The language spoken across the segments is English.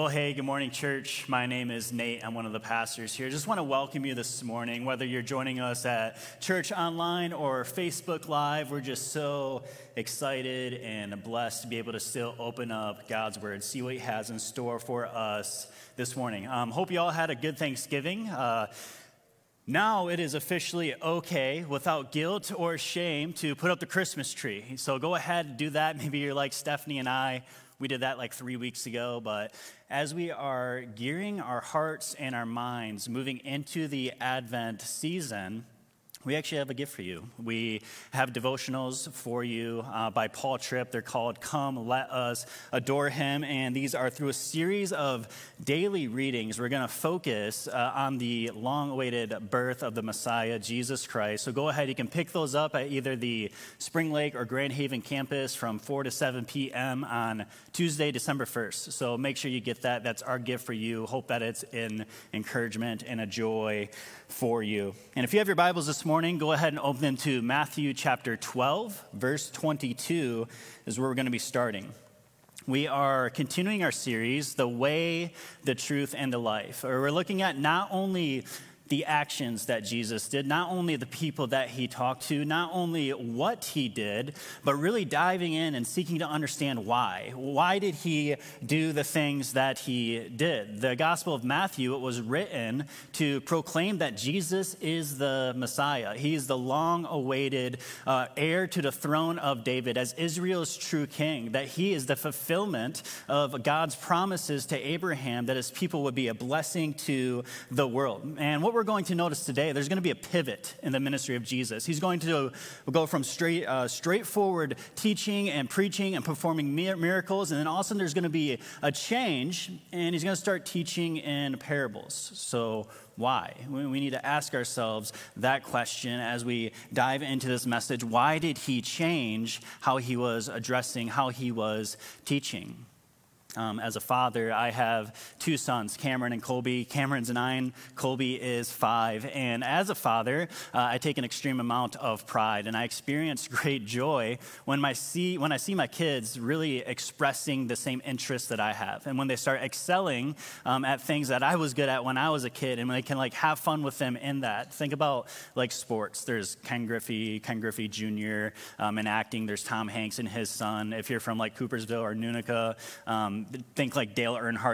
Well, hey, good morning, church. My name is Nate. I'm one of the pastors here. Just want to welcome you this morning, whether you're joining us at church online or Facebook Live. We're just so excited and blessed to be able to still open up God's Word, see what He has in store for us this morning. Hope you all had a good Thanksgiving. Now it is officially okay, without guilt or shame, to put up the Christmas tree. So go ahead and do that. Maybe you're like Stephanie and I. We did that like 3 weeks ago, but as we are gearing our hearts and our minds, moving into the Advent season, we actually have a gift for you. We have devotionals for you by Paul Tripp. They're called Come, Let Us Adore Him, and these are through a series of daily readings. We're going to focus on the long-awaited birth of the Messiah, Jesus Christ. So go ahead. You can pick those up at either the Spring Lake or Grand Haven campus from 4 to 7 p.m. on Tuesday, December 1st. So make sure you get that. That's our gift for you. Hope that it's an encouragement and a joy for you. And if you have your Bibles this morning, go ahead and open them to Matthew chapter 12, verse 22 is where we're going to be starting. We are continuing our series, The Way, the Truth, and the Life. We're looking at not only the actions that Jesus did, not only the people that He talked to, not only what He did, but really diving in and seeking to understand why. Why did He do the things that He did? The Gospel of Matthew, it was written to proclaim that Jesus is the Messiah. He is the long-awaited heir to the throne of David as Israel's true king, that He is the fulfillment of God's promises to Abraham, that His people would be a blessing to the world. And what we're going to notice today, there's going to be a pivot in the ministry of Jesus. He's going to go from straightforward teaching and preaching and performing miracles, and then all of a sudden there's going to be a change, and He's going to start teaching in parables. So why? We need to ask ourselves that question as we dive into this message. Why did He change how He was addressing, how He was teaching? As a father, I have two sons, Cameron and Colby. Cameron's 9, Colby is 5. And as a father, I take an extreme amount of pride, and I experience great joy when I see my kids really expressing the same interests that I have, and when they start excelling at things that I was good at when I was a kid, and when I can like have fun with them in that. Think about like sports. There's Ken Griffey Jr. In acting. There's Tom Hanks and his son. If you're from like Coopersville or Nunica. Think like Dale Earnhardt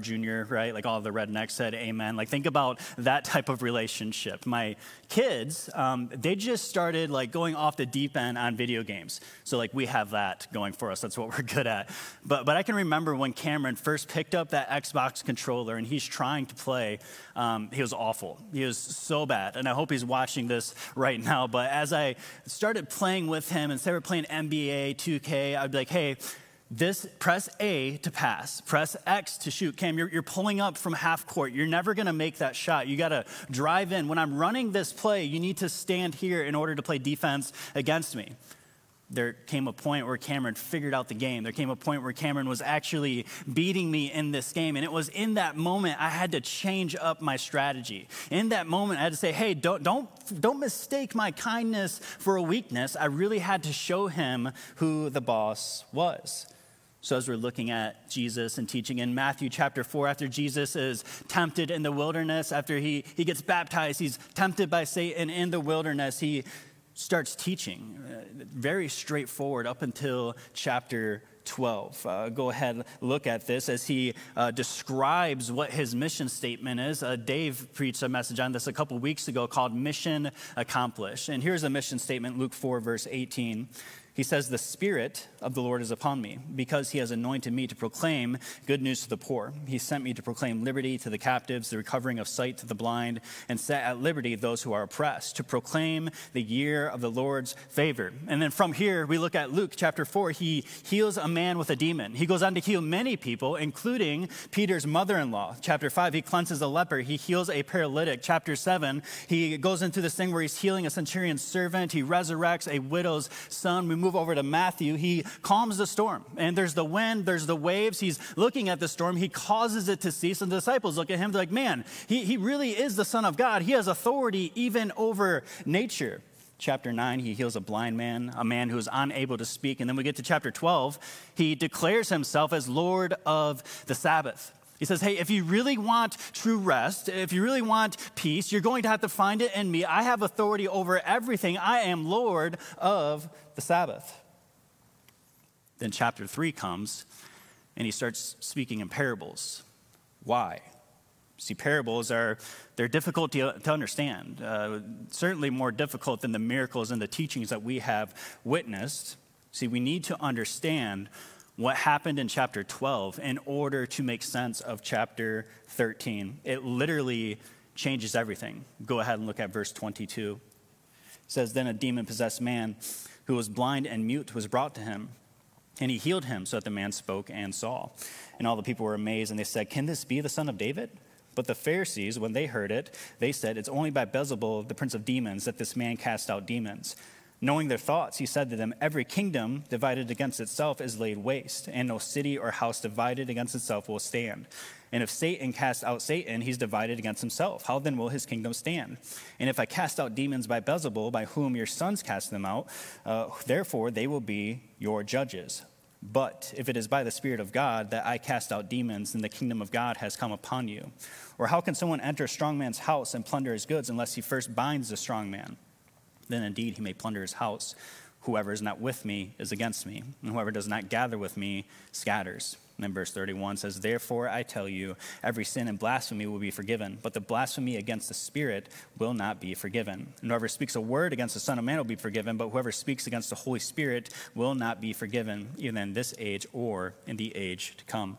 Jr., right? Like all the rednecks said amen. Like think about that type of relationship. My kids, they just started like going off the deep end on video games. So like we have that going for us. That's what we're good at. But I can remember when Cameron first picked up that Xbox controller and he's trying to play. He was awful. He was so bad. And I hope he's watching this right now. But as I started playing with him, instead of playing NBA 2K, I'd be like, hey, press A to pass, press X to shoot. Cam, you're pulling up from half court. You're never going to make that shot. You got to drive in. When I'm running this play, you need to stand here in order to play defense against me. There came a point where Cameron figured out the game. There came a point where Cameron was actually beating me in this game. And it was in that moment I had to change up my strategy. In that moment I had to say, hey, don't mistake my kindness for a weakness. I really had to show him who the boss was. So as we're looking at Jesus and teaching in Matthew chapter 4, after Jesus is tempted in the wilderness, after he gets baptized, he's tempted by Satan in the wilderness, he starts teaching. Very straightforward up until chapter 12. Go ahead, look at this as he describes what his mission statement is. Dave preached a message on this a couple weeks ago called Mission Accomplished. And here's a mission statement, Luke 4, verse 18. He says, the Spirit of the Lord is upon me because He has anointed me to proclaim good news to the poor. He sent me to proclaim liberty to the captives, the recovering of sight to the blind, and set at liberty those who are oppressed, to proclaim the year of the Lord's favor. And then from here, we look at Luke chapter 4. He heals a man with a demon. He goes on to heal many people, including Peter's mother-in-law. Chapter 5, he cleanses a leper. He heals a paralytic. Chapter 7, he goes into this thing where he's healing a centurion's servant. He resurrects a widow's son. We move over to Matthew. He calms the storm, and there's the wind, there's the waves. He's looking at the storm. He causes it to cease, and the disciples look at him. They're like, man, he really is the Son of God. He has authority even over nature. Chapter 9, he heals a blind man, a man who is unable to speak. And then we get to chapter 12. He declares himself as Lord of the Sabbath. He says, hey, if you really want true rest, if you really want peace, you're going to have to find it in me. I have authority over everything. I am Lord of the Sabbath. Then chapter 3 comes, and he starts speaking in parables. Why? See, parables are, they're difficult to understand, certainly more difficult than the miracles and the teachings that we have witnessed. See, we need to understand what happened in chapter 12 in order to make sense of chapter 13. It literally changes everything. Go ahead and look at verse 22. It says, then a demon-possessed man who was blind and mute was brought to him. And he healed him so that the man spoke and saw. And all the people were amazed, and they said, can this be the son of David? But the Pharisees, when they heard it, they said, it's only by Beelzebul, the prince of demons, that this man cast out demons. Knowing their thoughts, he said to them, every kingdom divided against itself is laid waste, and no city or house divided against itself will stand. And if Satan casts out Satan, he's divided against himself. How then will his kingdom stand? And if I cast out demons by Beelzebul, by whom your sons cast them out, therefore they will be your judges. But if it is by the Spirit of God that I cast out demons, then the kingdom of God has come upon you. Or how can someone enter a strong man's house and plunder his goods unless he first binds the strong man? Then indeed he may plunder his house. Whoever is not with me is against me, and whoever does not gather with me scatters. And then verse 31 says, therefore I tell you, every sin and blasphemy will be forgiven, but the blasphemy against the Spirit will not be forgiven. And whoever speaks a word against the Son of Man will be forgiven, but whoever speaks against the Holy Spirit will not be forgiven, even in this age or in the age to come.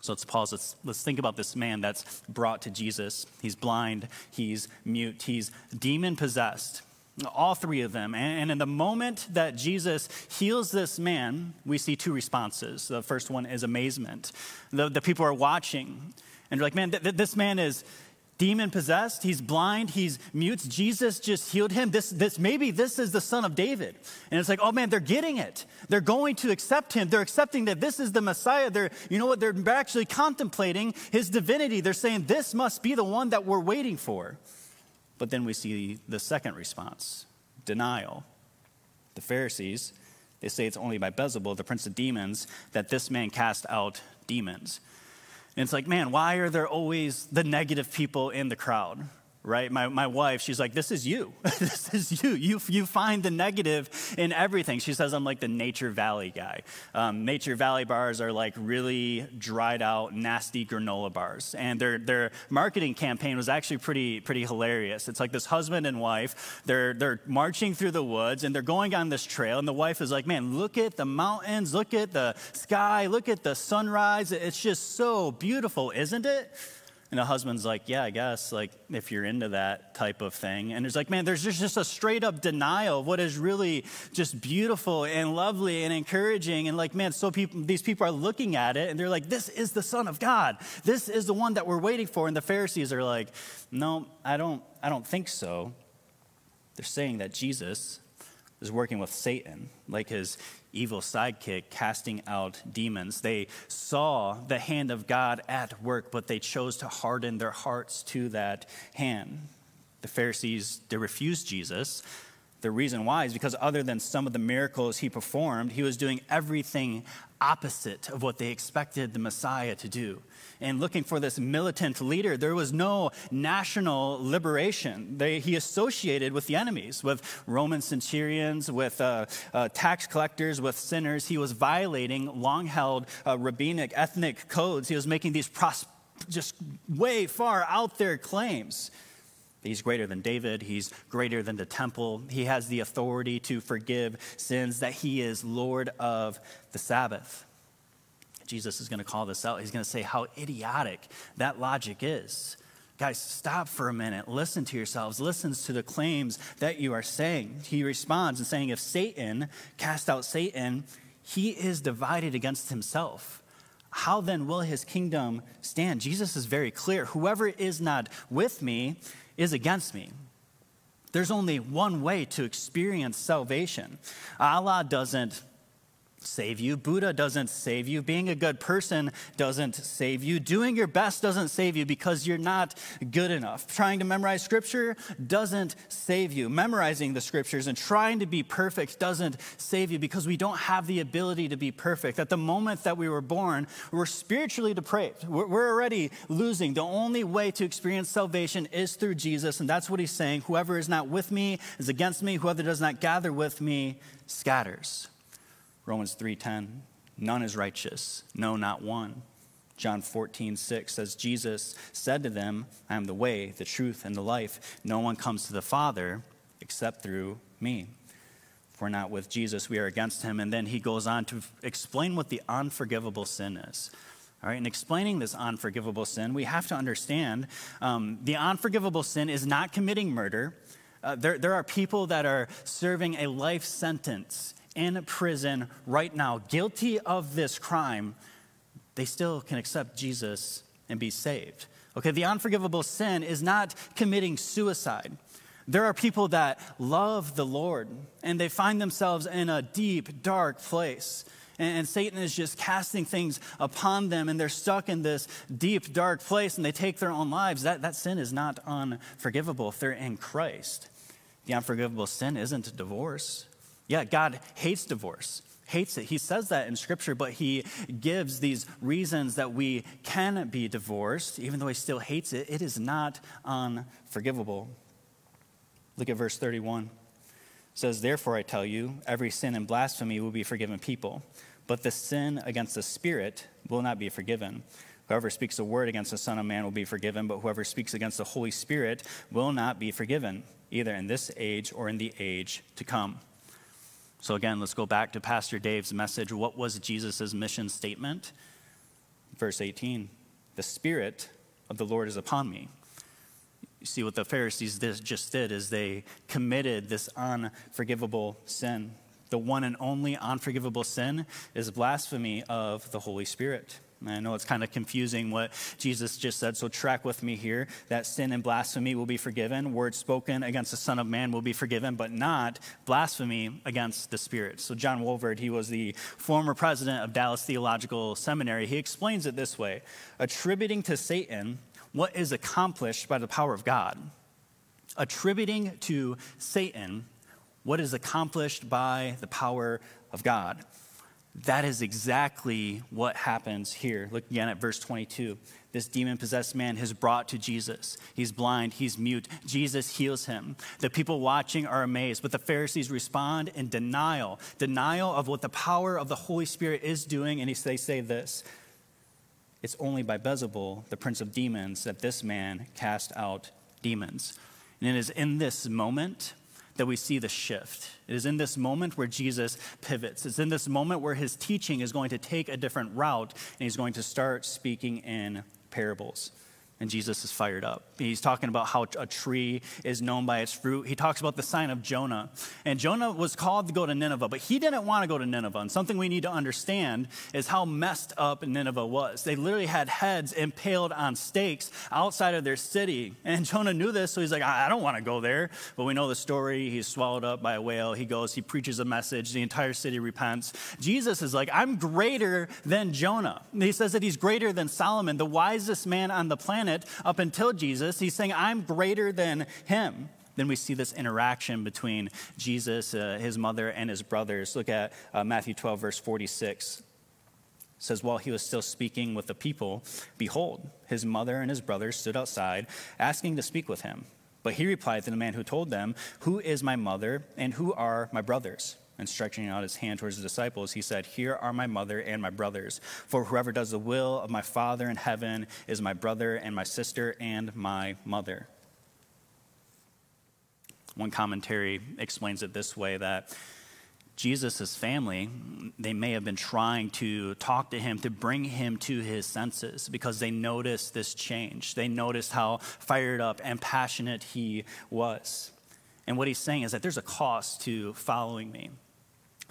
So let's pause. Let's think about this man that's brought to Jesus. He's blind, he's mute, he's demon-possessed. All three of them. And in the moment that Jesus heals this man, we see two responses. The first one is amazement. The people are watching and they're like, man, this man is demon-possessed. He's blind. He's mute. Jesus just healed him. Maybe this is the Son of David. And it's like, oh man, they're getting it. They're going to accept him. They're accepting that this is the Messiah. They're actually contemplating his divinity. They're saying this must be the one that we're waiting for. But then we see the second response, denial. The Pharisees, they say it's only by Beelzebul, the prince of demons, that this man cast out demons. And it's like, man, why are there always the negative people in the crowd, right? My wife, she's like, this is you. This is you. You find the negative in everything. She says, I'm like the Nature Valley guy. Nature Valley bars are like really dried out, nasty granola bars. And their marketing campaign was actually pretty hilarious. It's like this husband and wife, they're marching through the woods and they're going on this trail. And the wife is like, man, look at the mountains, look at the sky, look at the sunrise. It's just so beautiful, isn't it? And the husband's like, yeah, I guess, like, if you're into that type of thing. And it's like, man, there's just a straight up denial of what is really just beautiful and lovely and encouraging. And like, man, so these people are looking at it and they're like, this is the Son of God. This is the one that we're waiting for. And the Pharisees are like, no, I don't think so. They're saying that Jesus is working with Satan, like his evil sidekick, casting out demons. They saw the hand of God at work, but they chose to harden their hearts to that hand. The Pharisees, they refused Jesus. The reason why is because other than some of the miracles he performed, he was doing everything opposite of what they expected the Messiah to do. And looking for this militant leader, there was no national liberation. He associated with the enemies, with Roman centurions, with tax collectors, with sinners. He was violating long-held rabbinic ethnic codes. He was making these just way far out there claims. He's greater than David. He's greater than the temple. He has the authority to forgive sins, that he is Lord of the Sabbath. Jesus is going to call this out. He's going to say how idiotic that logic is. Guys, stop for a minute. Listen to yourselves. Listen to the claims that you are saying. He responds in saying, if Satan cast out Satan, he is divided against himself. How then will his kingdom stand? Jesus is very clear. Whoever is not with me is against me. There's only one way to experience salvation. Allah doesn't save you. Buddha doesn't save you. Being a good person doesn't save you. Doing your best doesn't save you because you're not good enough. Trying to memorize scripture doesn't save you. Memorizing the scriptures and trying to be perfect doesn't save you because we don't have the ability to be perfect. At the moment that we were born, we're spiritually depraved. We're already losing. The only way to experience salvation is through Jesus, and that's what he's saying. Whoever is not with me is against me. Whoever does not gather with me scatters. Romans 3:10, none is righteous, no, not one. John 14:6 says, Jesus said to them, I am the way, the truth, and the life. No one comes to the Father except through me. If we're not with Jesus, we are against him. And then he goes on to explain what the unforgivable sin is. All right, in explaining this unforgivable sin, we have to understand the unforgivable sin is not committing murder. There are people that are serving a life sentence in prison right now, guilty of this crime. They still can accept Jesus and be saved. Okay, the unforgivable sin is not committing suicide. There are people that love the Lord and they find themselves in a deep, dark place. And Satan is just casting things upon them and they're stuck in this deep, dark place and they take their own lives. That sin is not unforgivable if they're in Christ. The unforgivable sin isn't divorce. Yeah, God hates divorce, hates it. He says that in Scripture, but he gives these reasons that we can be divorced, even though he still hates it. It is not unforgivable. Look at verse 31. It says, therefore I tell you, every sin and blasphemy will be forgiven people, but the sin against the Spirit will not be forgiven. Whoever speaks a word against the Son of Man will be forgiven, but whoever speaks against the Holy Spirit will not be forgiven, either in this age or in the age to come. So again, let's go back to Pastor Dave's message. What was Jesus' mission statement? Verse 18, the Spirit of the Lord is upon me. You see what the Pharisees just did is they committed this unforgivable sin. The one and only unforgivable sin is blasphemy of the Holy Spirit. And I know it's kind of confusing what Jesus just said, so track with me here. That sin and blasphemy will be forgiven. Words spoken against the Son of Man will be forgiven, but not blasphemy against the Spirit. So John Wolverd, he was the former president of Dallas Theological Seminary. He explains it this way, attributing to Satan what is accomplished by the power of God. Attributing to Satan what is accomplished by the power of God. That is exactly what happens here. Look again at verse 22. This demon-possessed man is brought to Jesus. He's blind, he's mute. Jesus heals him. The people watching are amazed, but the Pharisees respond in denial. Denial of what the power of the Holy Spirit is doing. And they say this, it's only by Beelzebul, the prince of demons, that this man cast out demons. And it is in this moment that we see the shift. It is in this moment where Jesus pivots. It's in this moment where his teaching is going to take a different route and he's going to start speaking in parables. And Jesus is fired up. He's talking about how a tree is known by its fruit. He talks about the sign of Jonah. And Jonah was called to go to Nineveh, but he didn't want to go to Nineveh. And something we need to understand is how messed up Nineveh was. They literally had heads impaled on stakes outside of their city. And Jonah knew this, so he's like, I don't want to go there. But we know the story. He's swallowed up by a whale. He goes, he preaches a message. The entire city repents. Jesus is like, I'm greater than Jonah. And he says that he's greater than Solomon, the wisest man on the planet. Up until Jesus, he's saying, I'm greater than him. Then we see this interaction between Jesus, his mother, and his brothers. Look at Matthew 12, verse 46. It says, while he was still speaking with the people, behold, his mother and his brothers stood outside, asking to speak with him. But he replied to the man who told them, who is my mother and who are my brothers? And stretching out his hand towards the disciples, he said, here are my mother and my brothers. For whoever does the will of my Father in heaven is my brother and my sister and my mother. One commentary explains it this way, that Jesus' family, they may have been trying to talk to him, to bring him to his senses, because they noticed this change. They noticed how fired up and passionate he was. And what he's saying is that there's a cost to following me.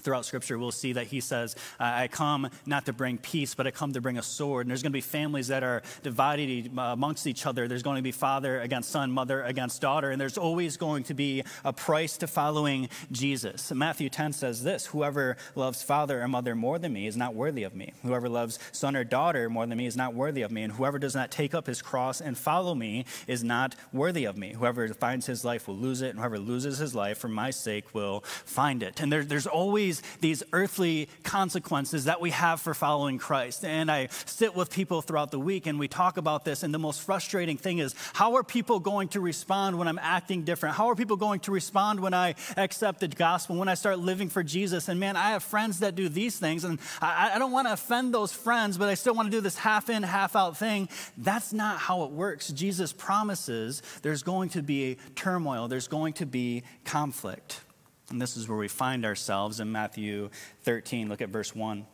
Throughout Scripture, we'll see that he says, I come not to bring peace, but I come to bring a sword. And there's going to be families that are divided amongst each other. There's going to be father against son, mother against daughter. And there's always going to be a price to following Jesus. And Matthew 10 says this, whoever loves father or mother more than me is not worthy of me. Whoever loves son or daughter more than me is not worthy of me. And whoever does not take up his cross and follow me is not worthy of me. Whoever finds his life will lose it. And whoever loses his life for my sake will find it. And there's always these earthly consequences that we have for following Christ. And I sit with people throughout the week and we talk about this, and the most frustrating thing is, how are people going to respond when I'm acting different? How are people going to respond when I accept the gospel, when I start living for Jesus? And man, I have friends that do these things, and I don't want to offend those friends, but I still want to do this half in, half out thing. That's not how it works. Jesus promises there's going to be turmoil. There's going to be conflict. And this is where we find ourselves in Matthew 13. Look at verse 1. It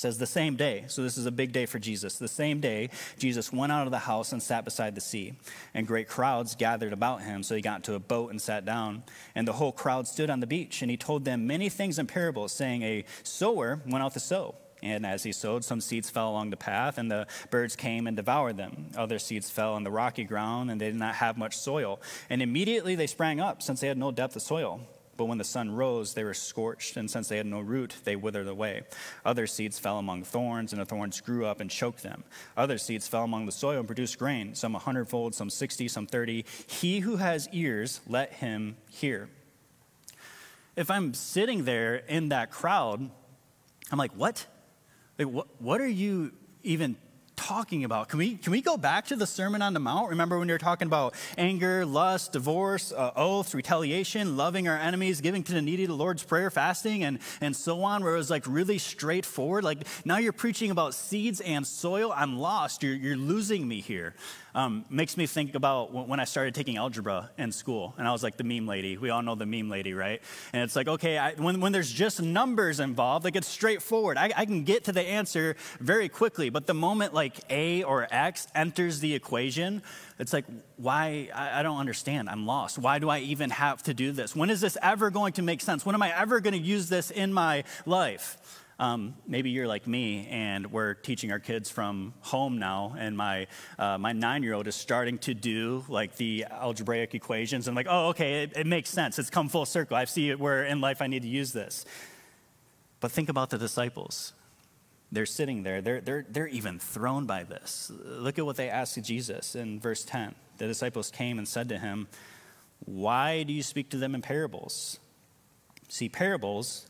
says, the same day, so this is a big day for Jesus. The same day, Jesus went out of the house and sat beside the sea. And great crowds gathered about him. So he got into a boat and sat down. And the whole crowd stood on the beach. And he told them many things in parables, saying, a sower went out to sow. And as he sowed, some seeds fell along the path, and the birds came and devoured them. Other seeds fell on the rocky ground, and they did not have much soil. And immediately they sprang up, since they had no depth of soil. But when the sun rose, they were scorched, and since they had no root, they withered away. Other seeds fell among thorns, and the thorns grew up and choked them. Other seeds fell among the soil and produced grain, some 100-fold, some 60, some 30. He who has ears, let him hear. If I'm sitting there in that crowd, I'm like, what? Like, what are you even talking about? Can we go back to the Sermon on the Mount? Remember when you were talking about anger, lust, divorce, oaths, retaliation, loving our enemies, giving to the needy, the Lord's Prayer, fasting, and so on, where it was like really straightforward. Like, now you're preaching about seeds and soil. I'm lost. You're losing me here. Makes me think about when I started taking algebra in school, and I was like the meme lady. We all know the meme lady, right? And it's like, okay, when there's just numbers involved, like it's straightforward. I can get to the answer very quickly, but the moment like A or X enters the equation, it's like, why? I don't understand. I'm lost. Why do I even have to do this? When is this ever going to make sense? When am I ever going to use this in my life? Maybe you're like me, and we're teaching our kids from home now, and my 9-year-old is starting to do like the algebraic equations. I'm like, oh, okay, it makes sense. It's come full circle. I see where in life I need to use this. But think about the disciples. They're sitting there. They're even thrown by this. Look at what they asked Jesus in verse 10. The disciples came and said to him, why do you speak to them in parables? See, parables,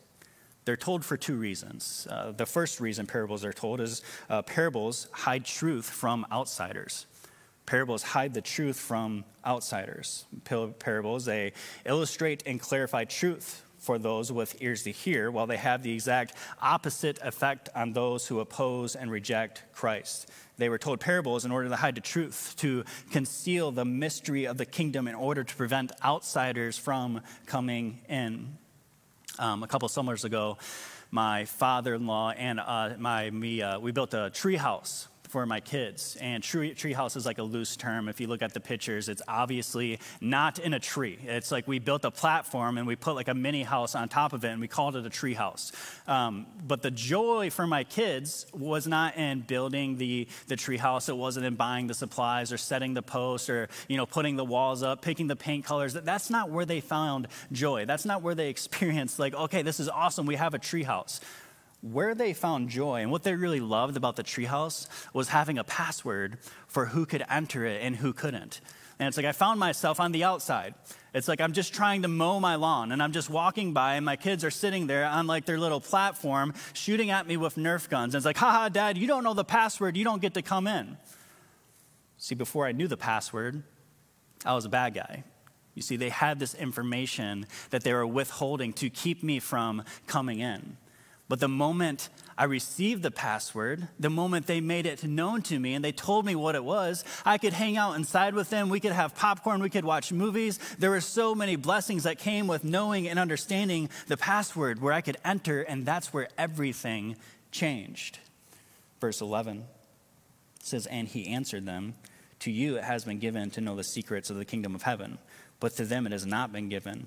they're told for two reasons. The first reason parables are told is parables hide truth from outsiders. Parables hide the truth from outsiders. Parables, they illustrate and clarify truth for those with ears to hear, while they have the exact opposite effect on those who oppose and reject Christ. They were told parables in order to hide the truth, to conceal the mystery of the kingdom in order to prevent outsiders from coming in. A couple summers ago, my father-in-law and we built a tree house for my kids. And treehouse is like a loose term. If you look at the pictures, it's obviously not in a tree. It's like we built a platform and we put like a mini house on top of it, and we called it a treehouse. But the joy for my kids was not in building the treehouse. It wasn't in buying the supplies or setting the posts or, you know, putting the walls up, picking the paint colors. That's not where they found joy. That's not where they experienced like, okay, this is awesome. We have a treehouse. Where they found joy and what they really loved about the treehouse was having a password for who could enter it and who couldn't. And it's like, I found myself on the outside. It's like, I'm just trying to mow my lawn, and I'm just walking by, and my kids are sitting there on like their little platform shooting at me with Nerf guns. And it's like, haha, Dad, you don't know the password. You don't get to come in. See, before I knew the password, I was a bad guy. You see, they had this information that they were withholding to keep me from coming in. But the moment I received the password, the moment they made it known to me and they told me what it was, I could hang out inside with them. We could have popcorn. We could watch movies. There were so many blessings that came with knowing and understanding the password where I could enter, and that's where everything changed. Verse 11 says, and he answered them, to you it has been given to know the secrets of the kingdom of heaven, but to them it has not been given.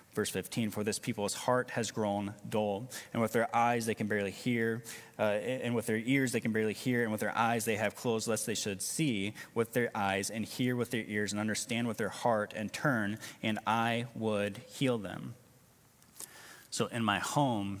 Verse 15, for this people's heart has grown dull, and with their eyes they can barely hear, and with their ears they can barely hear, and with their eyes they have closed, lest they should see with their eyes, and hear with their ears, and understand with their heart, and turn, and I would heal them. So in my home,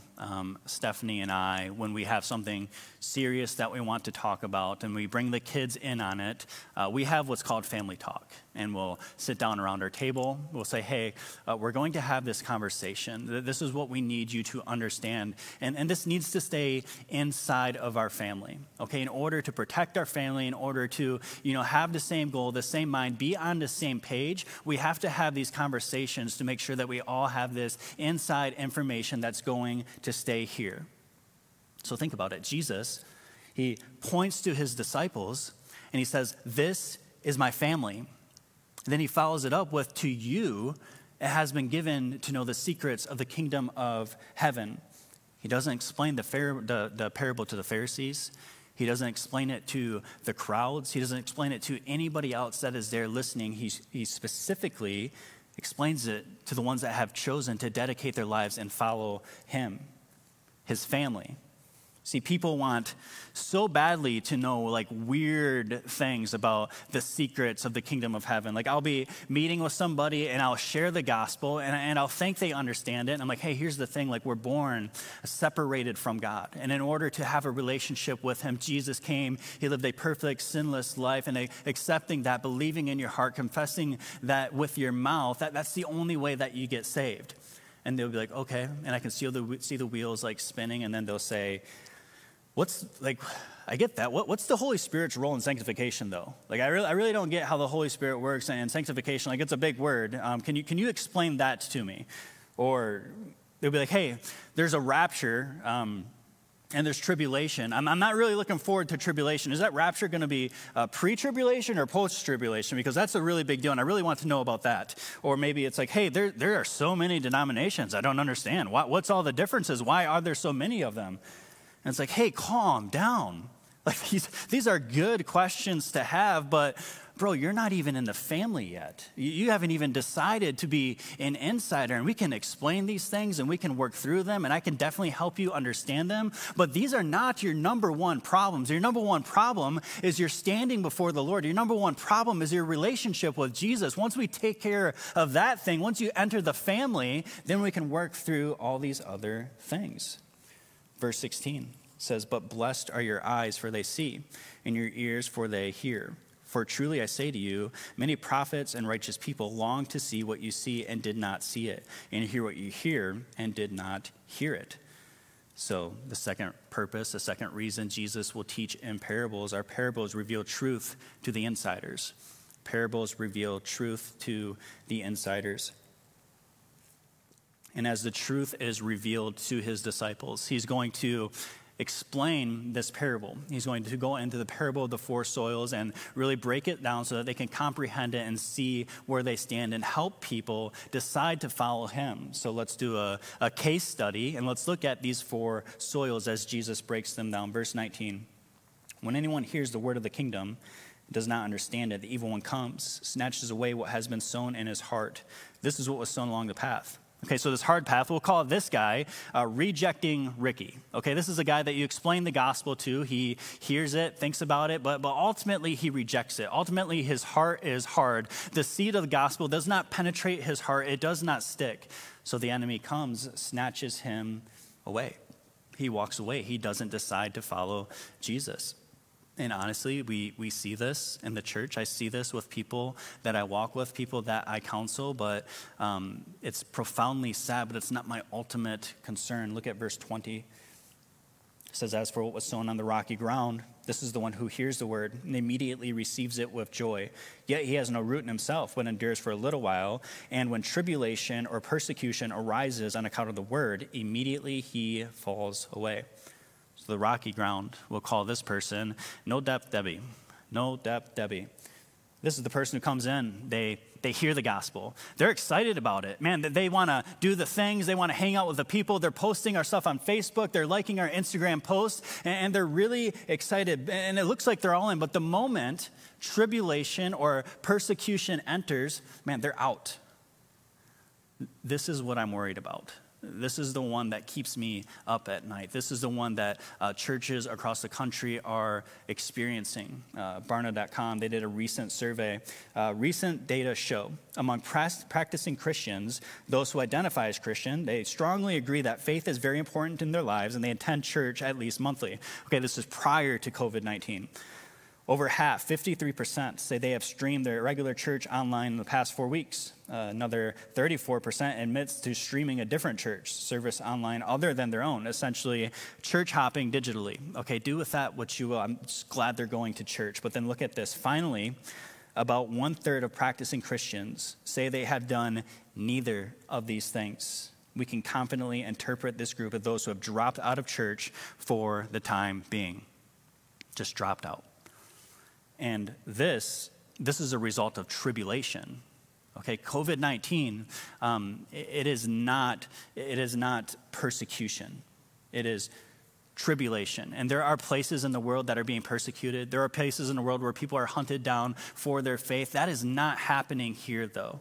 Stephanie and I, when we have something serious that we want to talk about and we bring the kids in on it, we have what's called family talk. And we'll sit down around our table. We'll say, hey, we're going to have this conversation. This is what we need you to understand. And this needs to stay inside of our family, okay? In order to protect our family, in order to, you know, have the same goal, the same mind, be on the same page, we have to have these conversations to make sure that we all have this inside information that's going to stay here. So think about it. Jesus, he points to his disciples and he says, this is my family. And then he follows it up with, to you, it has been given to know the secrets of the kingdom of heaven. He doesn't explain the parable to the Pharisees. He doesn't explain it to the crowds. He doesn't explain it to anybody else that is there listening. He specifically explains it to the ones that have chosen to dedicate their lives and follow him, his family. See, people want so badly to know like weird things about the secrets of the kingdom of heaven. Like I'll be meeting with somebody and I'll share the gospel and I'll think they understand it. And I'm like, hey, here's the thing. Like we're born separated from God. And in order to have a relationship with him, Jesus came, he lived a perfect, sinless life, and accepting that, believing in your heart, confessing that with your mouth, that's the only way that you get saved. And they'll be like, okay. And I can see the wheels like spinning. And then they'll say, I get that. What's the Holy Spirit's role in sanctification, though? Like, I really don't get how the Holy Spirit works and sanctification. Like, it's a big word. Can you explain that to me? Or they'll be like, hey, there's a rapture and there's tribulation. I'm not really looking forward to tribulation. Is that rapture going to be pre-tribulation or post-tribulation? Because that's a really big deal, and I really want to know about that. Or maybe it's like, hey, there are so many denominations. I don't understand. What's all the differences? Why are there so many of them? And it's like, hey, calm down. Like these are good questions to have, but bro, you're not even in the family yet. You haven't even decided to be an insider, and we can explain these things and we can work through them, and I can definitely help you understand them, but these are not your number one problems. Your number one problem is your standing before the Lord. Your number one problem is your relationship with Jesus. Once we take care of that thing, once you enter the family, then we can work through all these other things. Verse 16 says, but blessed are your eyes, for they see, and your ears, for they hear. For truly I say to you, many prophets and righteous people longed to see what you see and did not see it, and hear what you hear and did not hear it. So the second purpose, the second reason Jesus will teach in parables, our parables reveal truth to the insiders. Parables reveal truth to the insiders. And as the truth is revealed to his disciples, he's going to explain this parable. He's going to go into the parable of the four soils and really break it down so that they can comprehend it and see where they stand and help people decide to follow him. So let's do a case study and let's look at these four soils as Jesus breaks them down. Verse 19, when anyone hears the word of the kingdom, does not understand it, the evil one comes, snatches away what has been sown in his heart. This is what was sown along the path. Okay, so this hard path, we'll call this guy rejecting Ricky. Okay, this is a guy that you explain the gospel to. He hears it, thinks about it, but ultimately he rejects it. Ultimately, his heart is hard. The seed of the gospel does not penetrate his heart. It does not stick. So the enemy comes, snatches him away. He walks away. He doesn't decide to follow Jesus. And honestly, we see this in the church. I see this with people that I walk with, people that I counsel, but it's profoundly sad, but it's not my ultimate concern. Look at verse 20. It says, as for what was sown on the rocky ground, this is the one who hears the word and immediately receives it with joy. Yet he has no root in himself, but endures for a little while. And when tribulation or persecution arises on account of the word, immediately he falls away. the rocky ground will call this person No Depth Debbie. This is the person who comes in. They hear the gospel. They're excited about it. Man, they want to do the things. They want to hang out with the people. They're posting our stuff on Facebook. They're liking our Instagram posts, and they're really excited. And it looks like they're all in, but the moment tribulation or persecution enters, man, they're out. This is what I'm worried about. This is the one that keeps me up at night. This is the one that churches across the country are experiencing. Barna.com, they did a recent survey. Recent data show among practicing Christians, those who identify as Christian, they strongly agree that faith is very important in their lives and they attend church at least monthly. Okay, this is prior to COVID-19. Over half, 53%, say they have streamed their regular church online in the past 4 weeks. Another 34% admits to streaming a different church service online other than their own, essentially church hopping digitally. Okay, do with that what you will. I'm just glad they're going to church. But then look at this. Finally, about 1/3 of practicing Christians say they have done neither of these things. We can confidently interpret this group of those who have dropped out of church for the time being. Just dropped out. And this is a result of tribulation. Okay, COVID-19, it is not persecution. It is tribulation. And there are places in the world that are being persecuted. There are places in the world where people are hunted down for their faith. That is not happening here, though.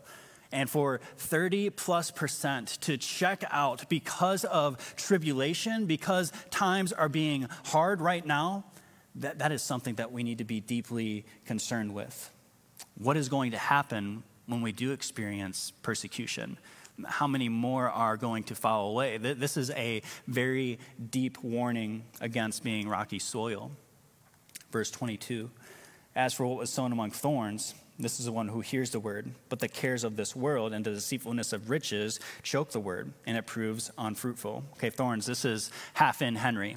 And for 30+% to check out because of tribulation, because times are being hard right now, that is something that we need to be deeply concerned with. What is going to happen when we do experience persecution? How many more are going to fall away? This is a very deep warning against being rocky soil. Verse 22, as for what was sown among thorns, this is the one who hears the word, but the cares of this world and the deceitfulness of riches choke the word, and it proves unfruitful. Okay, thorns, this is half in Henry.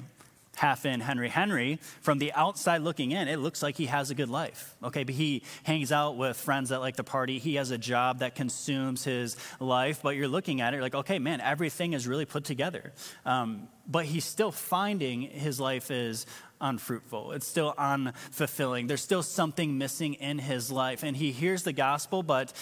Henry, from the outside looking in, it looks like he has a good life. Okay, but he hangs out with friends that like to party. He has a job that consumes his life. But you're looking at it, you're like, okay, man, everything is really put together. But he's still finding his life is unfruitful. It's still unfulfilling. There's still something missing in his life. And he hears the gospel, but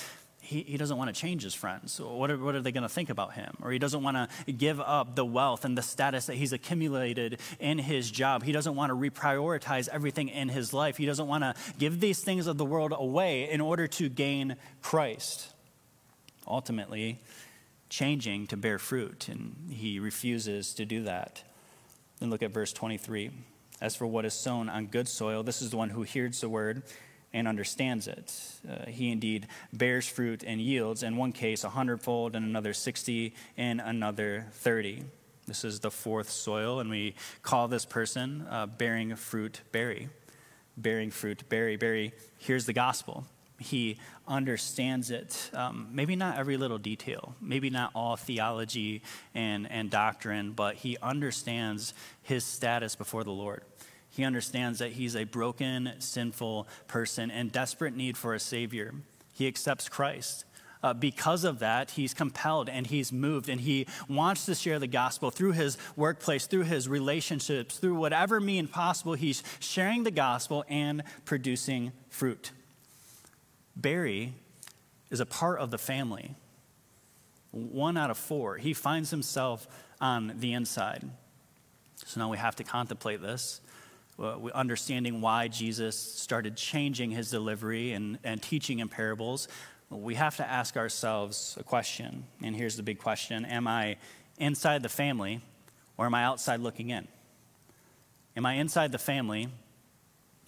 he doesn't want to change his friends. What are they going to think about him? Or he doesn't want to give up the wealth and the status that he's accumulated in his job. He doesn't want to reprioritize everything in his life. He doesn't want to give these things of the world away in order to gain Christ. Ultimately, changing to bear fruit, and he refuses to do that. Then look at verse 23. As for what is sown on good soil, this is the one who hears the word and understands it. He indeed bears fruit and yields, in one case 100-fold, in another 60, in another 30. This is the fourth soil, and we call this person bearing fruit, berry. Bearing fruit, berry, berry. Here's the gospel. He understands it. Maybe not every little detail, maybe not all theology and doctrine, but he understands his status before the Lord. He understands that he's a broken, sinful person in desperate need for a Savior. He accepts Christ. Because of that, he's compelled and he's moved, and he wants to share the gospel through his workplace, through his relationships, through whatever means possible. He's sharing the gospel and producing fruit. Barry is a part of the family. 1 out of 4. He finds himself on the inside. So now we have to contemplate this. Understanding why Jesus started changing his delivery and teaching in parables, we have to ask ourselves a question. And here's the big question. Am I inside the family or am I outside looking in? Am I inside the family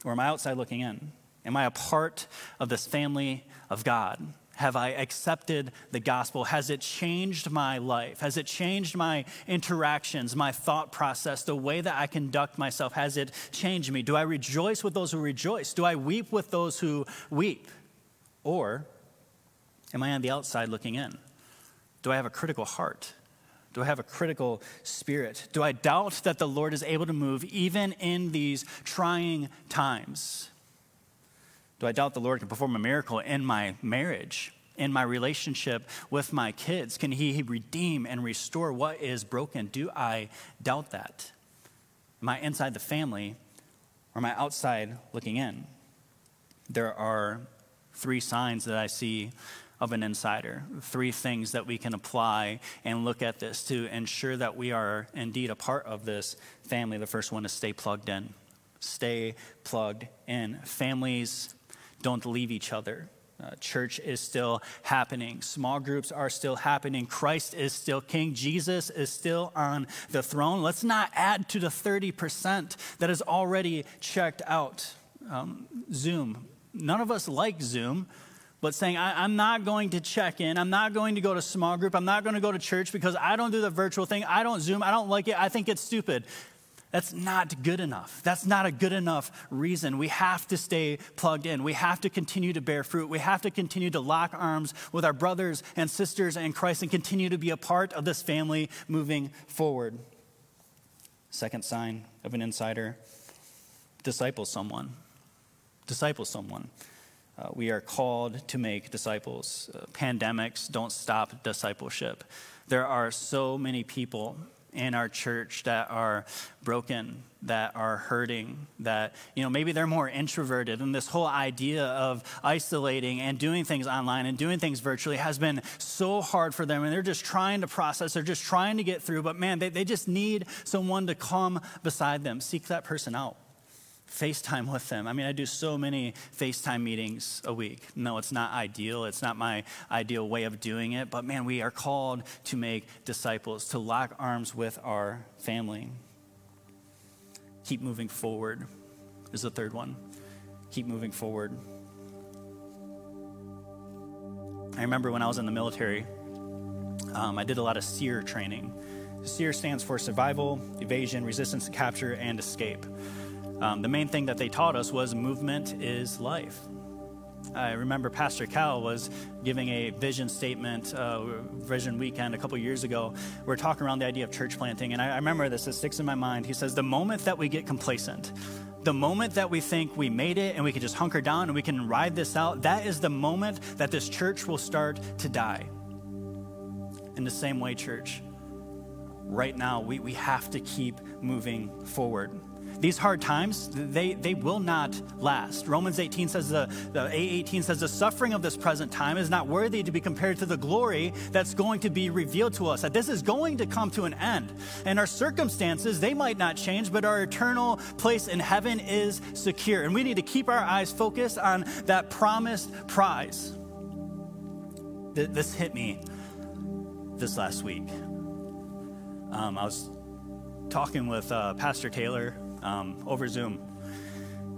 or am I outside looking in? Am I a part of this family of God? Have I accepted the gospel? Has it changed my life? Has it changed my interactions, my thought process, the way that I conduct myself? Has it changed me? Do I rejoice with those who rejoice? Do I weep with those who weep? Or am I on the outside looking in? Do I have a critical heart? Do I have a critical spirit? Do I doubt that the Lord is able to move even in these trying times? Do I doubt the Lord can perform a miracle in my marriage, in my relationship with my kids? Can he redeem and restore what is broken? Do I doubt that? Am I inside the family, or am I outside looking in? There are three signs that I see of an insider, three things that we can apply and look at this to ensure that we are indeed a part of this family. The first one is stay plugged in. Stay plugged in. Families don't leave each other. Church is still happening. Small groups are still happening. Christ is still king. Jesus is still on the throne. Let's not add to the 30% that is already checked out. Zoom. None of us like Zoom, but saying, I'm not going to check in. I'm not going to go to small group. I'm not going to go to church because I don't do the virtual thing. I don't Zoom. I don't like it. I think it's stupid. That's not good enough. That's not a good enough reason. We have to stay plugged in. We have to continue to bear fruit. We have to continue to lock arms with our brothers and sisters in Christ and continue to be a part of this family moving forward. Second sign of an insider, disciple someone. Disciple someone. We are called to make disciples. Pandemics don't stop discipleship. There are so many people in our church that are broken, that are hurting, that, maybe they're more introverted. And this whole idea of isolating and doing things online and doing things virtually has been so hard for them. And they're just trying to process. They're just trying to get through. But man, they just need someone to come beside them. Seek that person out. FaceTime with them. I do so many FaceTime meetings a week. No, it's not ideal. It's not my ideal way of doing it. But man, we are called to make disciples, to lock arms with our family. Keep moving forward is the third one. Keep moving forward. I remember when I was in the military, I did a lot of SERE training. SERE stands for survival, evasion, resistance to capture, and escape. The main thing that they taught us was movement is life. I remember Pastor Cal was giving a vision statement, vision weekend a couple years ago. We were talking around the idea of church planting, and I remember this. It sticks in my mind. He says, the moment that we get complacent, the moment that we think we made it and we can just hunker down and we can ride this out, that is the moment that this church will start to die. In the same way, church, right now, we have to keep moving forward. These hard times, they will not last. Romans 18 says, the 8:18 says, the suffering of this present time is not worthy to be compared to the glory that's going to be revealed to us. That this is going to come to an end. And our circumstances, they might not change, but our eternal place in heaven is secure. And we need to keep our eyes focused on that promised prize. This hit me this last week. I was talking with Pastor Taylor over Zoom.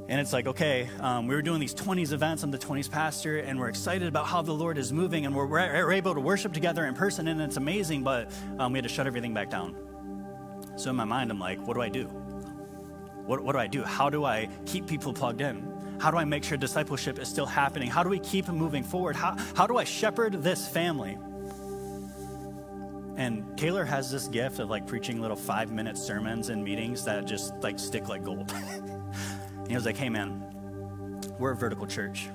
And it's like, okay, we were doing these 20s events. I'm the 20s pastor, and we're excited about how the Lord is moving, and we're able to worship together in person, and it's amazing, but we had to shut everything back down. So in my mind, I'm like, what do I do? What do I do? How do I keep people plugged in? How do I make sure discipleship is still happening? How do we keep moving forward? How do I shepherd this family? And Taylor has this gift of preaching little 5-minute sermons in meetings that just stick like gold. And he was like, hey man, we're a vertical church.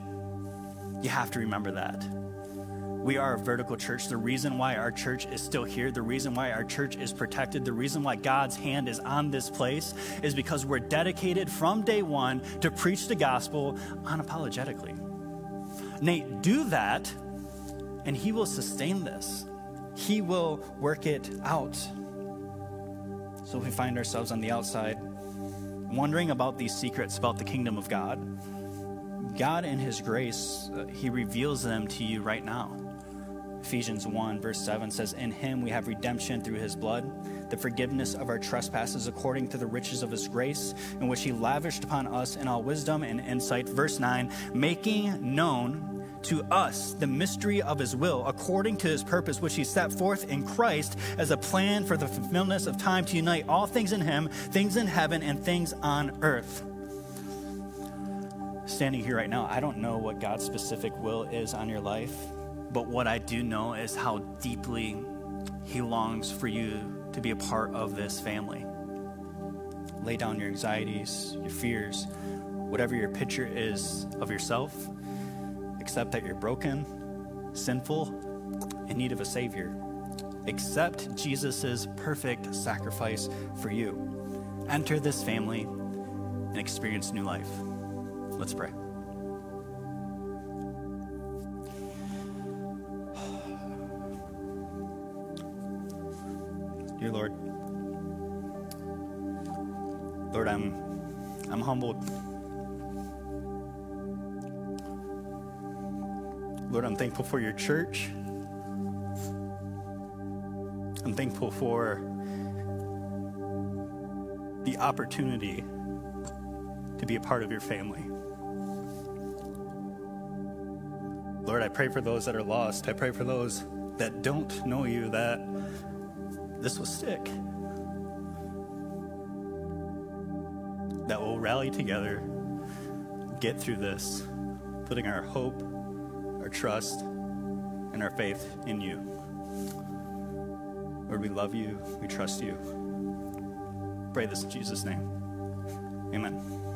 You have to remember that. We are a vertical church. The reason why our church is still here, the reason why our church is protected, the reason why God's hand is on this place is because we're dedicated from day one to preach the gospel unapologetically. Nate, do that and he will sustain this. He will work it out. So we find ourselves on the outside, wondering about these secrets about the kingdom of God. God in his grace, he reveals them to you right now. Ephesians 1 verse 7 says, in him we have redemption through his blood, the forgiveness of our trespasses according to the riches of his grace, in which he lavished upon us in all wisdom and insight. Verse 9, making known to us the mystery of his will, according to his purpose, which he set forth in Christ as a plan for the fulfillment of time, to unite all things in him, things in heaven and things on earth. Standing here right now, I don't know what God's specific will is on your life, but what I do know is how deeply he longs for you to be a part of this family. Lay down your anxieties, your fears, whatever your picture is of yourself. Accept that you're broken, sinful, in need of a savior. Accept Jesus's perfect sacrifice for you. enter this family and experience new life. Let's pray. Dear Lord, I'm humbled. Lord, I'm thankful for your church. I'm thankful for the opportunity to be a part of your family. Lord, I pray for those that are lost. I pray for those that don't know you, that this will stick, that we'll rally together, get through this, putting our hope, our trust, and our faith in you. Lord, we love you. We trust you. Pray this in Jesus' name. Amen.